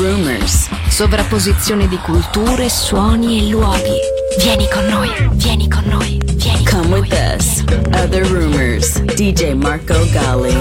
rumors. Sovrapposizione di culture, suoni e luoghi. Vieni con noi, vieni con noi, vieni con noi. Come with us. Other rumors. DJ Marco Galli.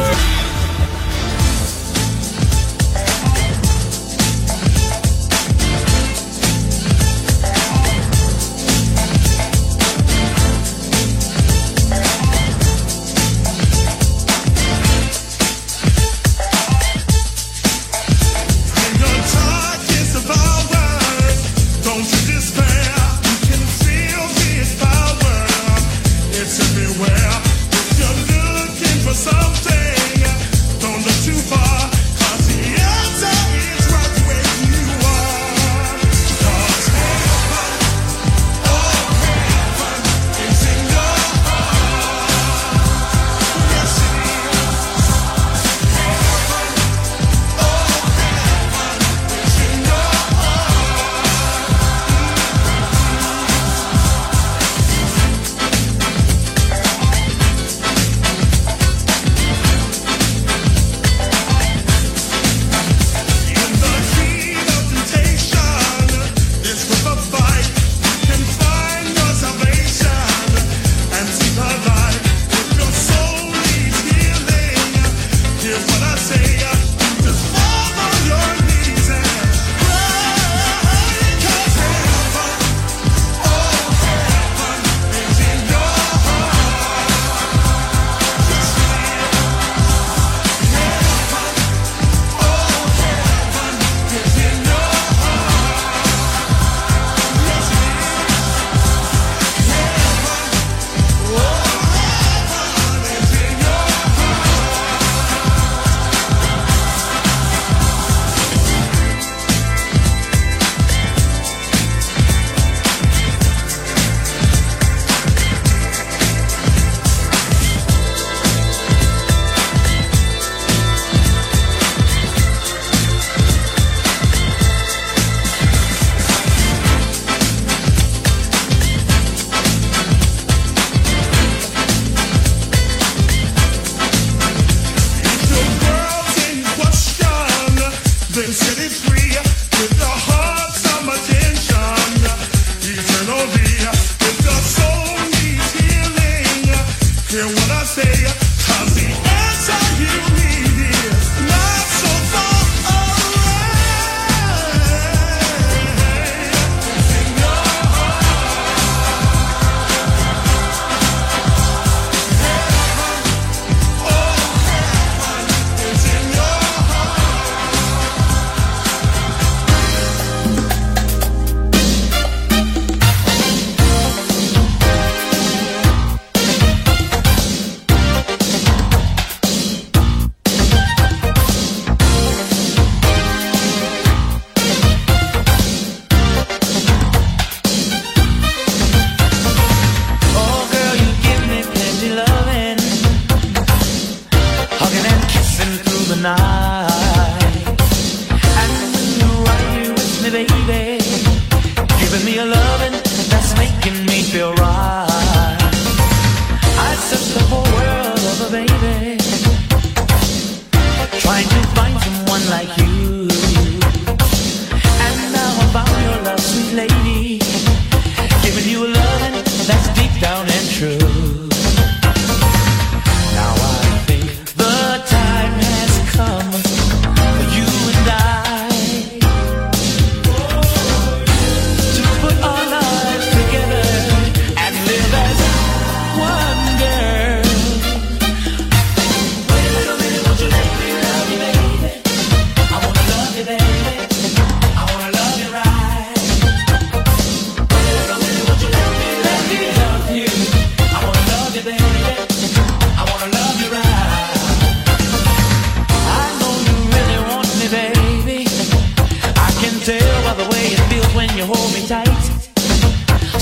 Tell by the way it feels when you hold me tight.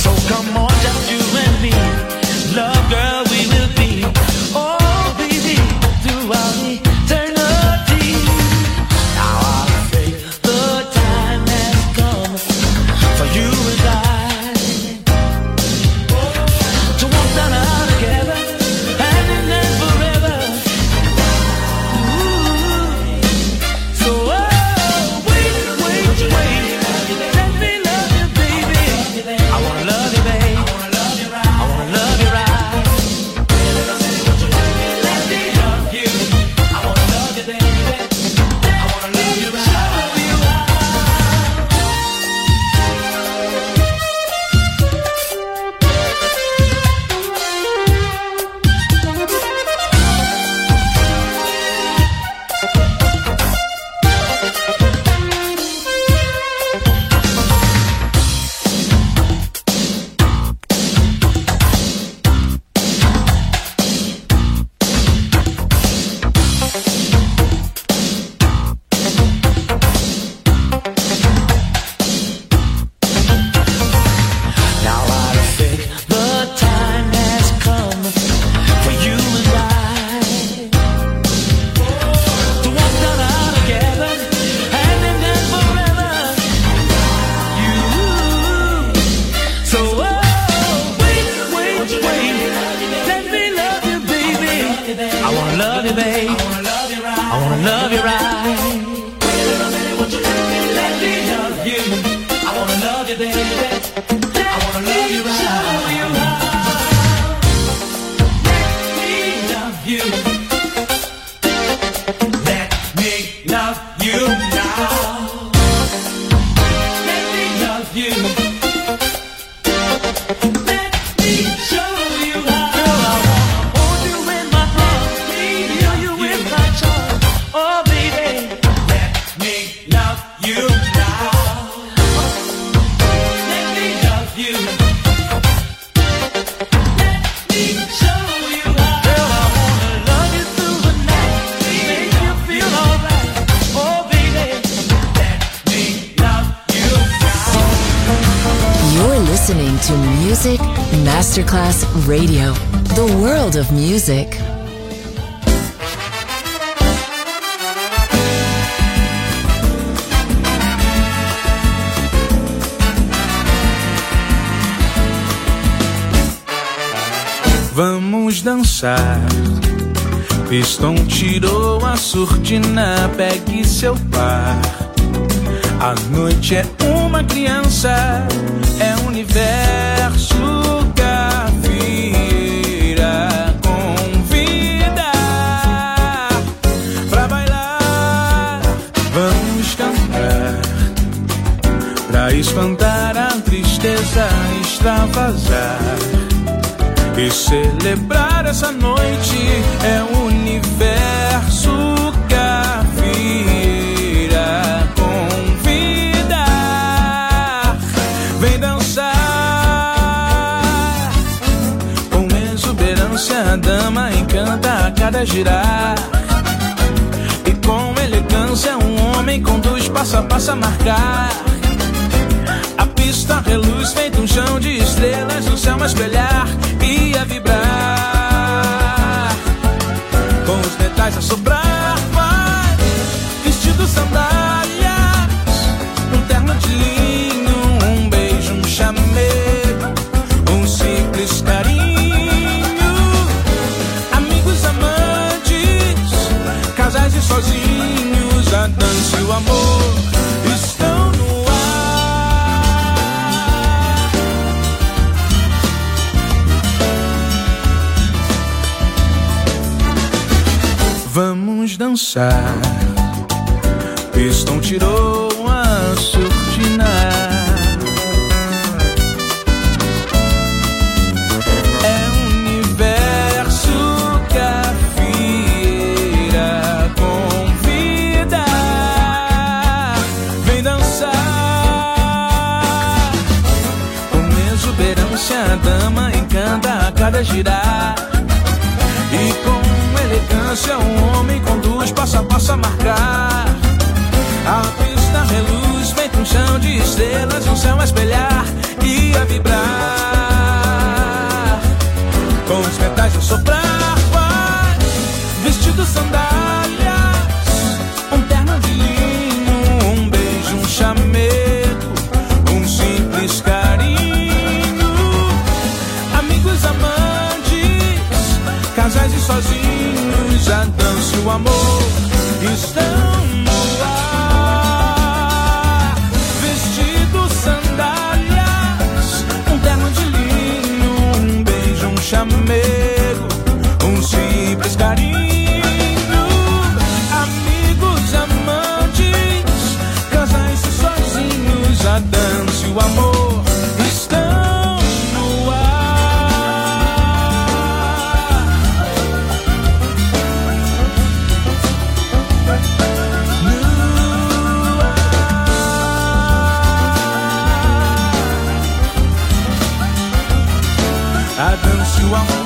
So come on, just you and me, love girl, we will be, oh baby, throughout eternity. Now I'm afraid the time has come for you and I to walk down the aisle together and in there forever. Ooh. So oh, wait, wait, wait, let me love you, baby. I wanna love you, babe. I wanna love you right. Let me love you. I wanna love you, baby. I wanna love you right. Now I think the time has come for you and I to walk down the aisle together and in there forever. You. So oh, wait, wait, wait, let me love you, baby. I wanna love you, babe. I wanna love you right. Let me love you. I wanna love you, baby. I wanna love you right. Show you how. Let me love you. Let me love you now. Let me love you. Let me show you how. Girl, I wanna hold you in my arms, feel you in my charms, oh baby. Let me love you now. Let me love you. Let me show you how. Girl, I wanna love you through the night, make you feel alright, oh baby. Let me love you now. You're listening to Music Masterclass Radio, the world of music. Vamos dançar. Pistão tirou a surdina, pegue seu par. A noite é uma criança, é universo gafieira. Convida pra bailar, vamos cantar, pra espantar a tristeza, extravasar e celebrar essa noite. É o universo Gafieira convidar. Vem dançar com exuberância, a dama encanta a cada girar, e com elegância um homem conduz passo a passo a marcar. A pista reluz feito um chão de estrelas, no céu a espelhar e a vibrar, com os metais a sobrar. Vai vestido sandálias, um terno de linho, um beijo, um chamego, um simples carinho. Amigos, amantes, casais e sozinhos, a dança e o amor estão no dançar. Pistão tirou a surdina, é universo Gafieira convida. Vem dançar com exuberância, a dama encanta a cada girar, e com elegância um homem conduz passo a passo a marcar. A pista reluz feito um chão de estrelas no céu a espelhar e a vibrar, com os metais a soprar. Vai, vestido sandálias, um terno de linho, um beijo, um chamego, um simples carinho. Amigos, amantes, casais e sozinhos, a dança e o amor estão no ar. Chamego, um simples carinho. Amigos, amantes, casais e sozinhos, a dança e o amor estão no ar. No ar. A dança e o amor estão no ar. No ar.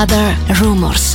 Other Rumors.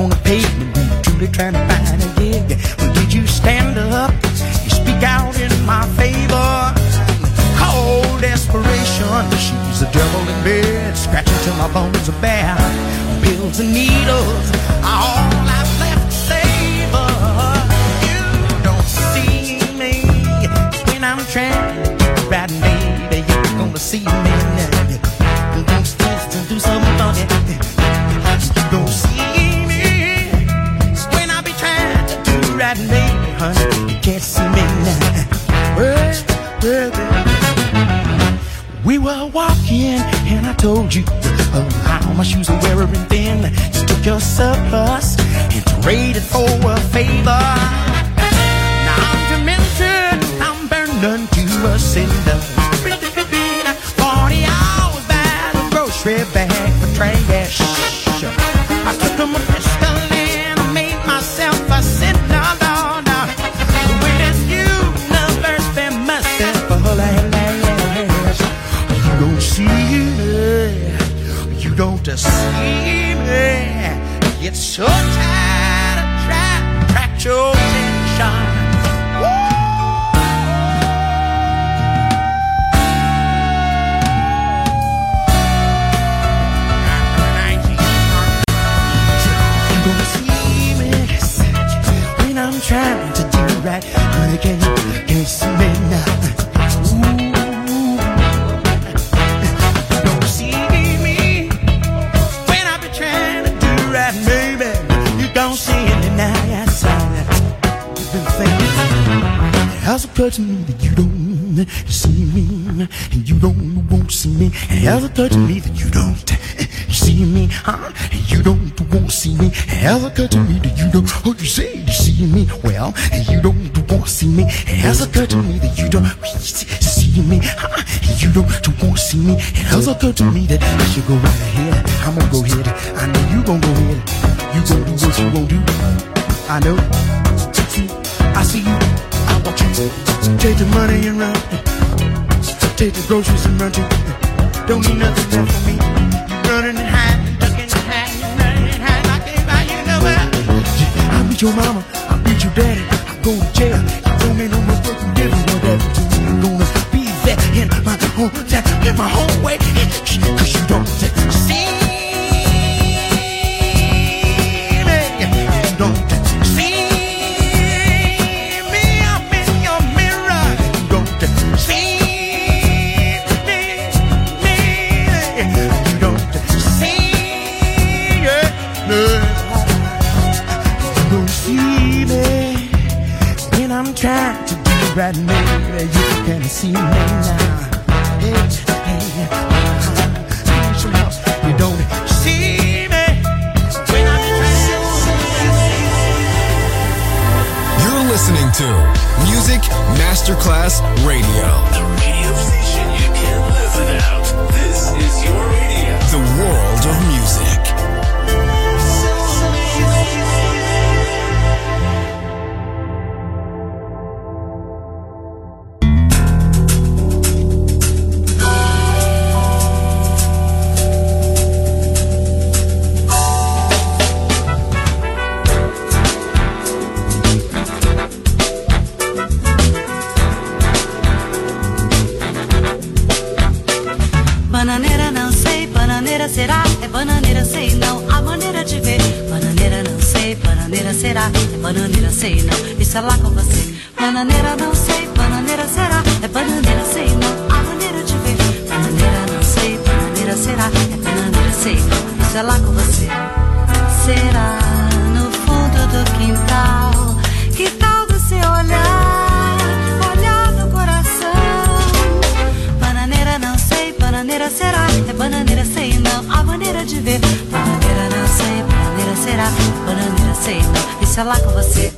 On the pavement, truly trying to find a gig. Well, did you stand up? work out in my favor. Cold desperation, she's the devil in bed, scratching till my bones are bare. Pills and needles are all I've left to savor. You don't see me when I'm trying to ride, baby. You're gonna see me now. You don't supposed to do something funny. You don't see me when I be trying to do right, baby, huh? You can't see me now. We were walking and I told you how my shoes are wearing thin. You took your surplus and traded for a favor. Now I'm demented, I'm burning to a cinder. 40 hours by the grocery bag for trash. I took them a pistol and I made myself a cinder. You don't see me. Get so tired of trying to crack your attention. You don't see me when I'm trying to do right, but again, you can't see me now. It's occurred to me that you don't see me, and you don't want to see me. And it's occurred to me that you don't see me, huh? And you don't want to see me. And it's occurred to me that you don't. Oh, you say you see me, well, and you don't want to see me. And it's occurred to me that you don't see me, huh? And you don't want to see me. And it's occurred to me that I should go right ahead. I'm gonna go ahead. I know you gonna go ahead. You gonna do what you gonna do. I know. I see you. Take the money and run. Take the groceries and run to. Don't need nothing left for me. You're running and hiding, ducking and hiding, running and hiding. I can't buy you nowhere. I beat your mama, I beat your daddy, I go to jail. You don't make no mistake, you never want that to me. I'm gonna be there in my own time, in my own way, 'cause you don't see. Trying to do right, maybe you can see me now. You don't see me when I'm trying. You're listening to Music Masterclass Radio. The radio station you can't live without. This is your radio. The world of music. Bananeira sei não, está lá com você. Bananeira não sei, bananeira será. É bananeira sei não, a maneira de ver. Bananeira não sei, bananeira será. É bananeira sei não, está lá com você. Será no fundo do quintal. Que tal do seu olhar, olhar do coração. Bananeira não sei, bananeira será. É bananeira sei não, a maneira de ver. Bananeira não sei, bananeira será. É bananeira sei não. Deixa lá com você.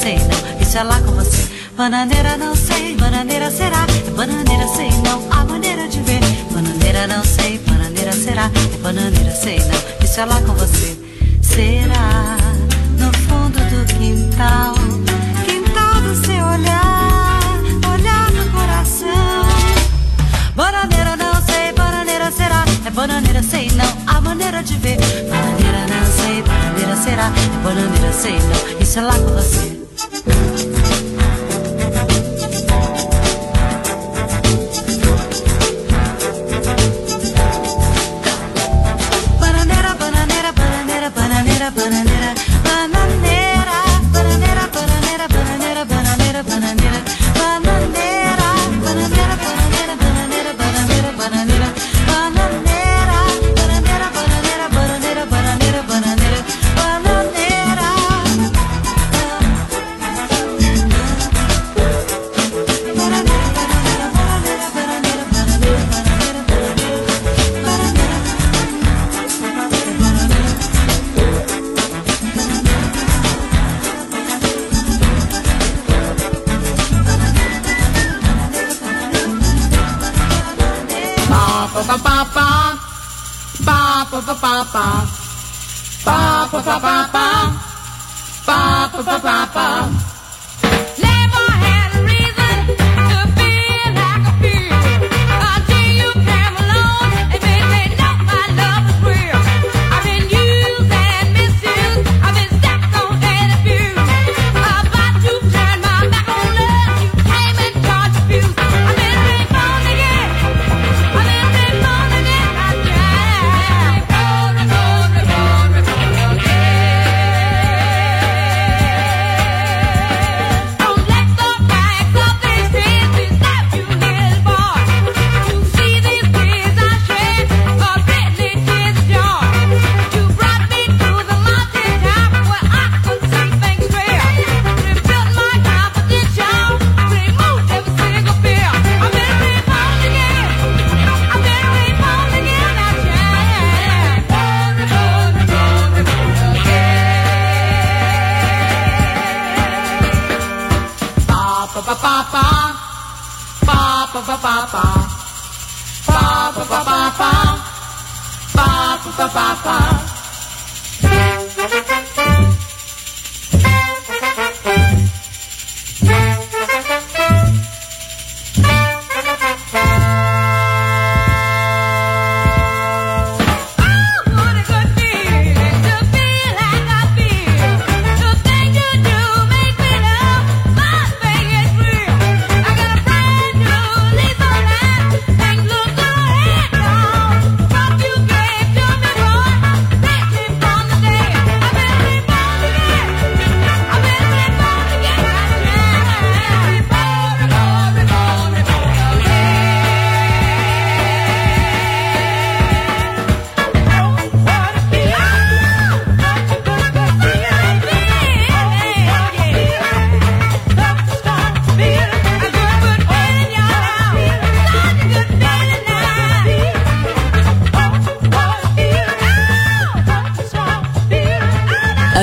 sei, não, deixa lá com você. Bananeira não sei, bananeira será, é bananeira sei, não, a maneira de ver. Bananeira não sei, bananeira será, é bananeira sei, não, deixa lá com você. Será no fundo do quintal, quintal do seu olhar, olhar no coração. Bananeira não sei, bananeira será, é bananeira sei, não, a maneira de ver. Bananeira não sei, bananeira será, é bananeira sei, não, isso é lá com você.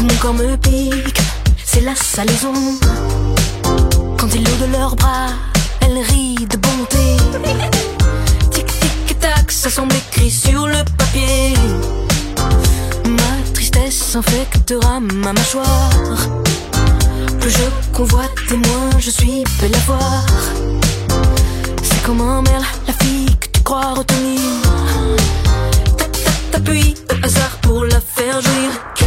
Tout mon corps me pique, c'est la salaison. Quand ils l'eau de leurs bras, elle rit de bonté. Tic tic tac, ça semble écrit sur le papier. Ma tristesse infectera ma mâchoire. Plus je convoite et moins je suis belle à voir. C'est comme un merle, la fille que tu crois retenir. Tac tac t'appuies au hasard pour la faire jouir. Que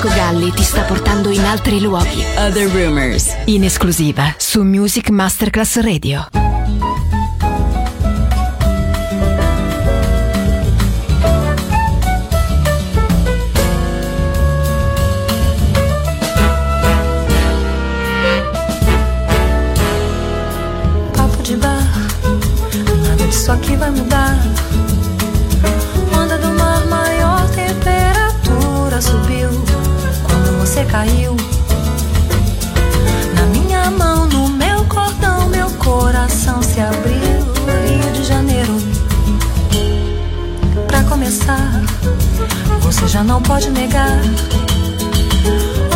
Marco Galli ti sta portando in altri luoghi. Other Rumors, in esclusiva su Music Masterclass Radio. Só que vai mudar. Onda do mar, maior temperatura subiu quando você caiu. Na minha mão, no meu cordão, meu coração se abriu. Rio de Janeiro. Pra começar, você já não pode negar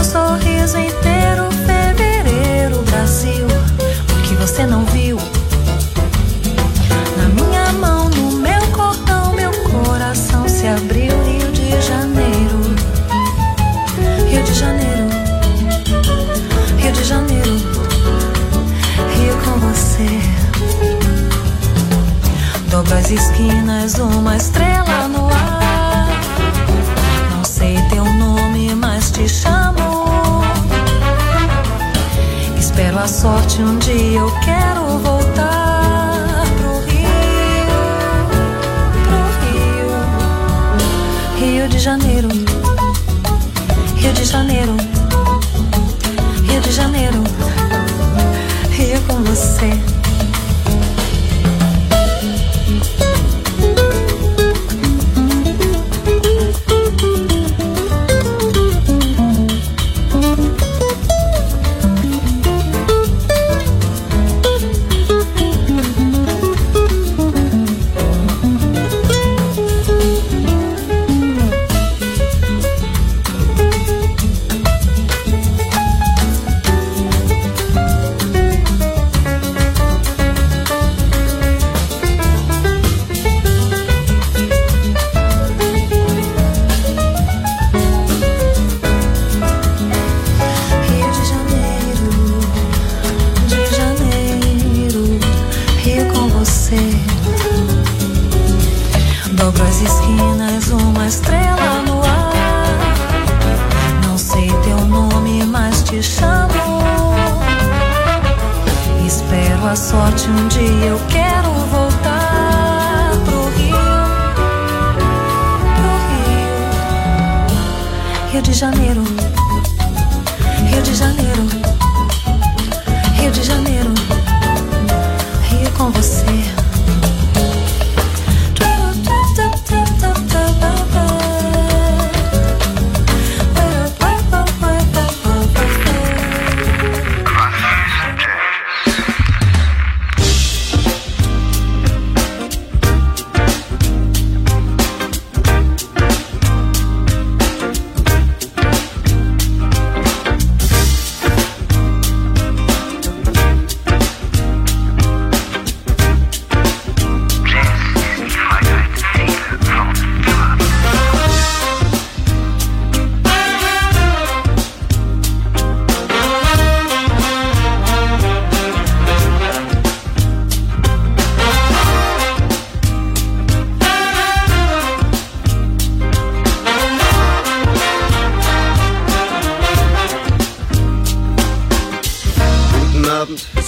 o sorriso inteiro. Fevereiro, Brasil, o que você não viu. Mão no meu cordão, meu coração se abriu. Rio de Janeiro, Rio de Janeiro, Rio de Janeiro, Rio com você. Dobro as esquinas, uma estrela no ar. Não sei teu nome, mas te chamo. Espero a sorte, um dia eu quero voltar. Rio de Janeiro, Rio de Janeiro, Rio de Janeiro, Rio com você.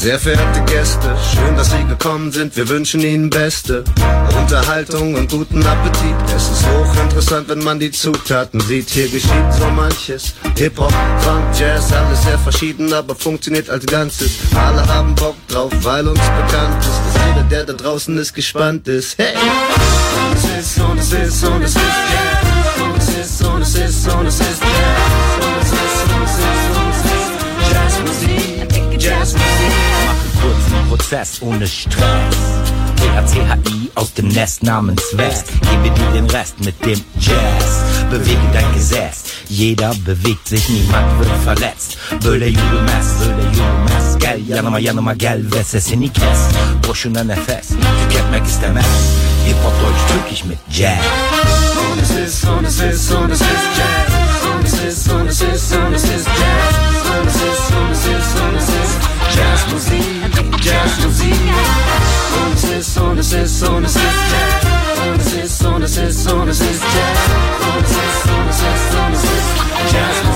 Sehr verehrte Gäste, schön, dass Sie gekommen sind, wir wünschen Ihnen beste Unterhaltung und guten Appetit. Es ist hochinteressant, wenn man die Zutaten sieht, hier geschieht so manches. Hip-Hop, Funk, Jazz, alles sehr verschieden, aber funktioniert als Ganzes. Alle haben Bock drauf, weil uns bekannt ist, dass jeder, der da draußen ist, gespannt ist. Hey! Und es ist, und es ist, und es ist, yeah. Und es ist, und es ist, und es ist, yeah. Und es ist, und es ist, und es ist, Jazzmusik, Jazzmusik. Ich mache kurzen Prozess ohne Stress. THCHI aus dem Nest namens West. Gebe dir den Rest mit dem Jazz. Bewege dein Gesäß. Jeder bewegt sich, niemand wird verletzt. Böyle yürümez, böyle yürümez. Gel yanıma, yanıma gel ve sesini kes. Boşuna nefes tüketmek istemez. Hip Hop, Deutsch, Türkisch mit Jazz. Und es ist, und es ist, und es ist Jazz. Und es ist, und es ist, und es ist Jazz. Und es ist, und es ist, und es ist Jazzmusik, Jazzmusik. Und es ist, und es ist, und es ist Jazz. Und es ist, und es ist, und es ist Jazz. Und es ist, und es ist, und es ist Jazzmusik.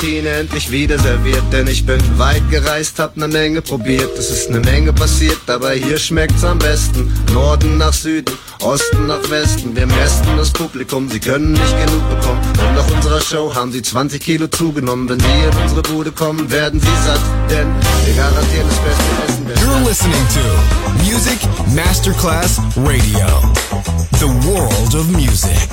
Kantine endlich wieder serviert, denn ich bin weit gereist, hab ne Menge probiert. Es ist ne Menge passiert, aber hier schmeckt's am besten. Norden nach Süden, Osten nach Westen, wir mästen das Publikum, sie können nicht genug bekommen. Und nach unserer Show haben sie 20 Kilo zugenommen. Wenn sie in unsere Bude kommen, werden sie satt, denn wir garantieren das beste Essen. You're listening to Music Masterclass Radio, the world of music.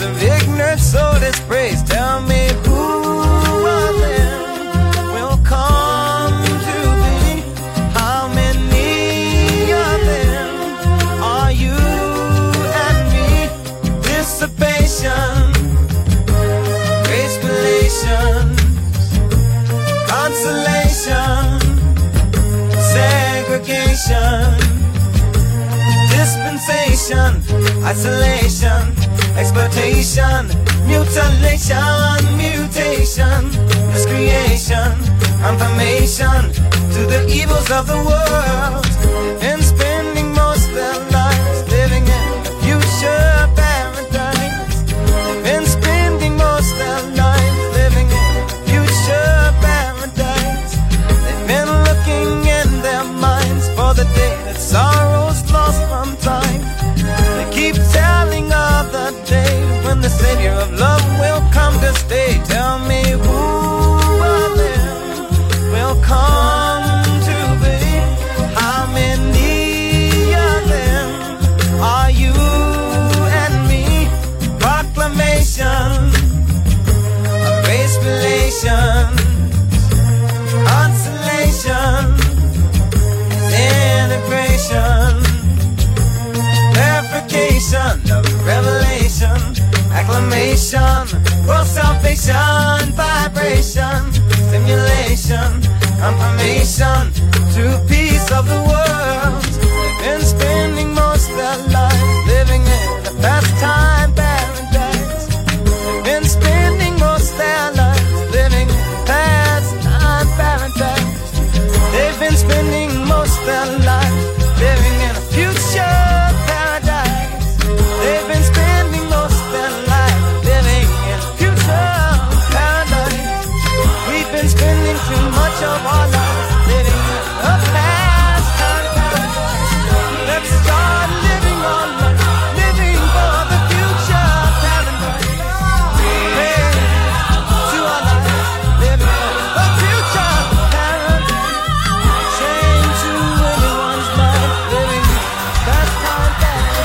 Of ignorance, so disgrace. Tell me who of them will come to be? How many of them are you and me? Dissipation, grace relations, consolation, segregation, dispensation, isolation, exploitation, mutilation, mutation, miscreation, confirmation to the evils of the world, and spending most their lives living in a future paradise, and spending most their lives living in a future paradise. They've been looking in their minds for the day that sorrow's lost from time. They keep telling of the day when the Savior of love will come to stay. Tell me who of them will come to be? How many of them are you and me? Proclamation of grace relations, consolation, integration, verification of revelation, acclamation, world salvation, vibration, stimulation, confirmation to peace of the world. They've been spending most their lives living in the pastime paradise. They've been spending most their lives living in the pastime paradise. They've been spending most their lives living in a future paradise. They've been spending most their life living in a future paradise. We've been spending too much of our lives living in a past paradise. Let's start living our life, living for the future paradise. Live to our life, living for the future paradise. Change to anyone's life, living in a past paradise.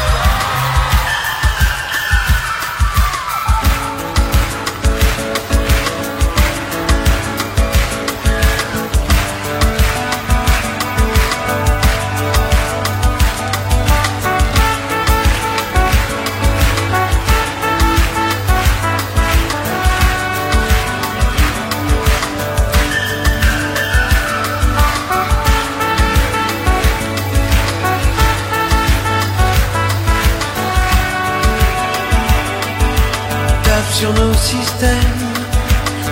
Sur nos systèmes,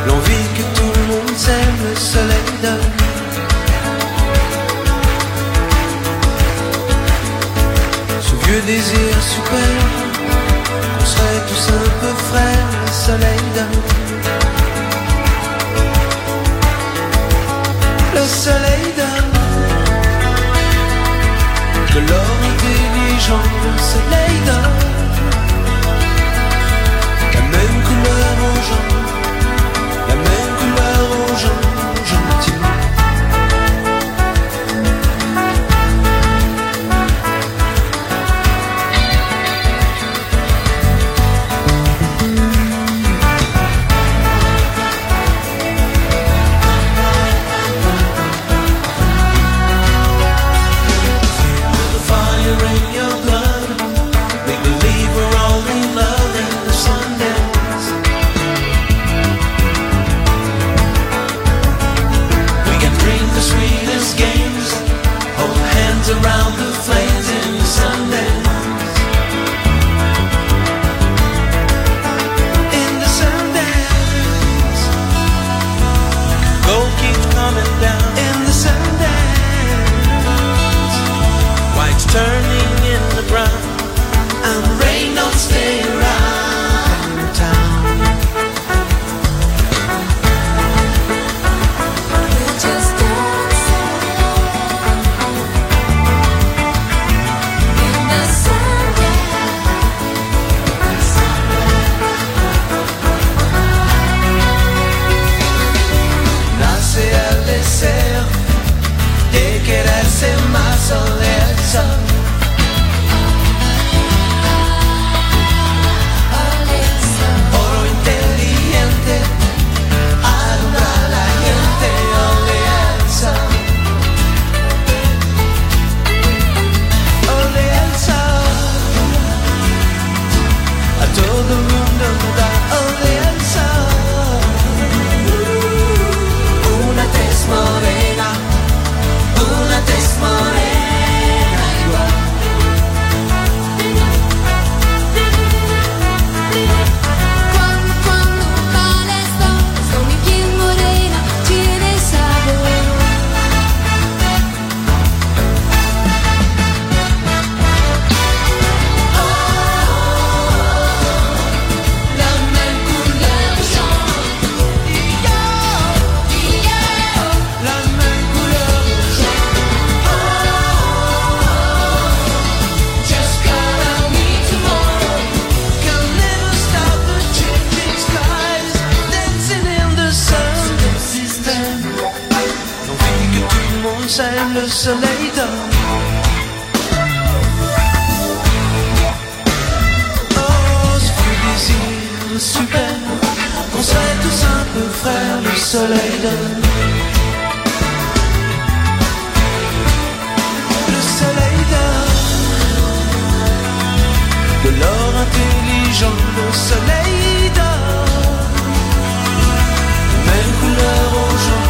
l'envie que tout le monde s'aime, le soleil donne. Ce vieux désir superbe, on serait tous un peu frères, le soleil donne. Le soleil donne, de l'or intelligent, le soleil donne. La même couleur aux gens, gentiment. monde super, qu'on serait tous un peu frères, le soleil donne. Le soleil donne de l'or intelligent, le soleil donne. Même couleur aux gens,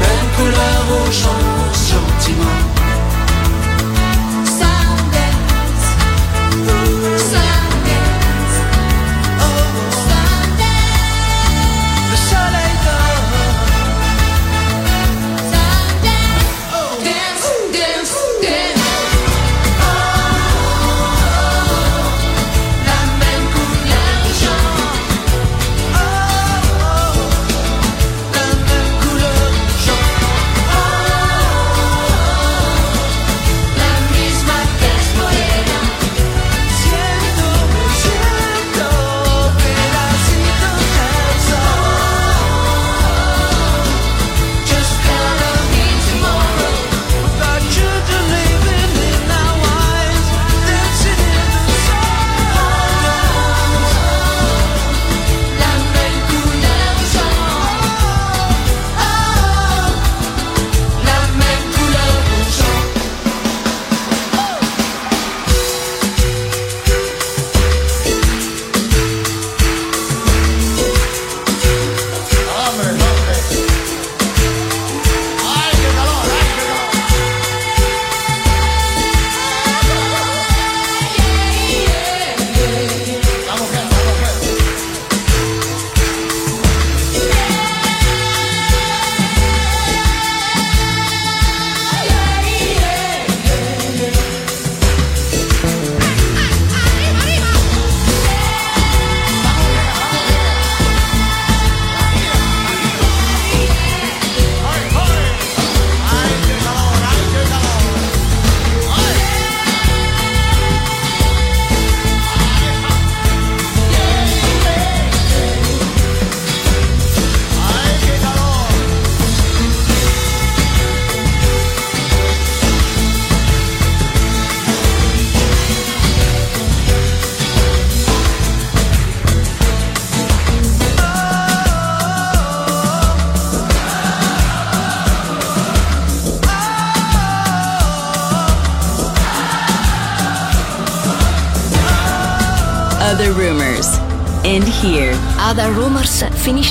même couleur aux gens, gentiment. Da Rumors finisce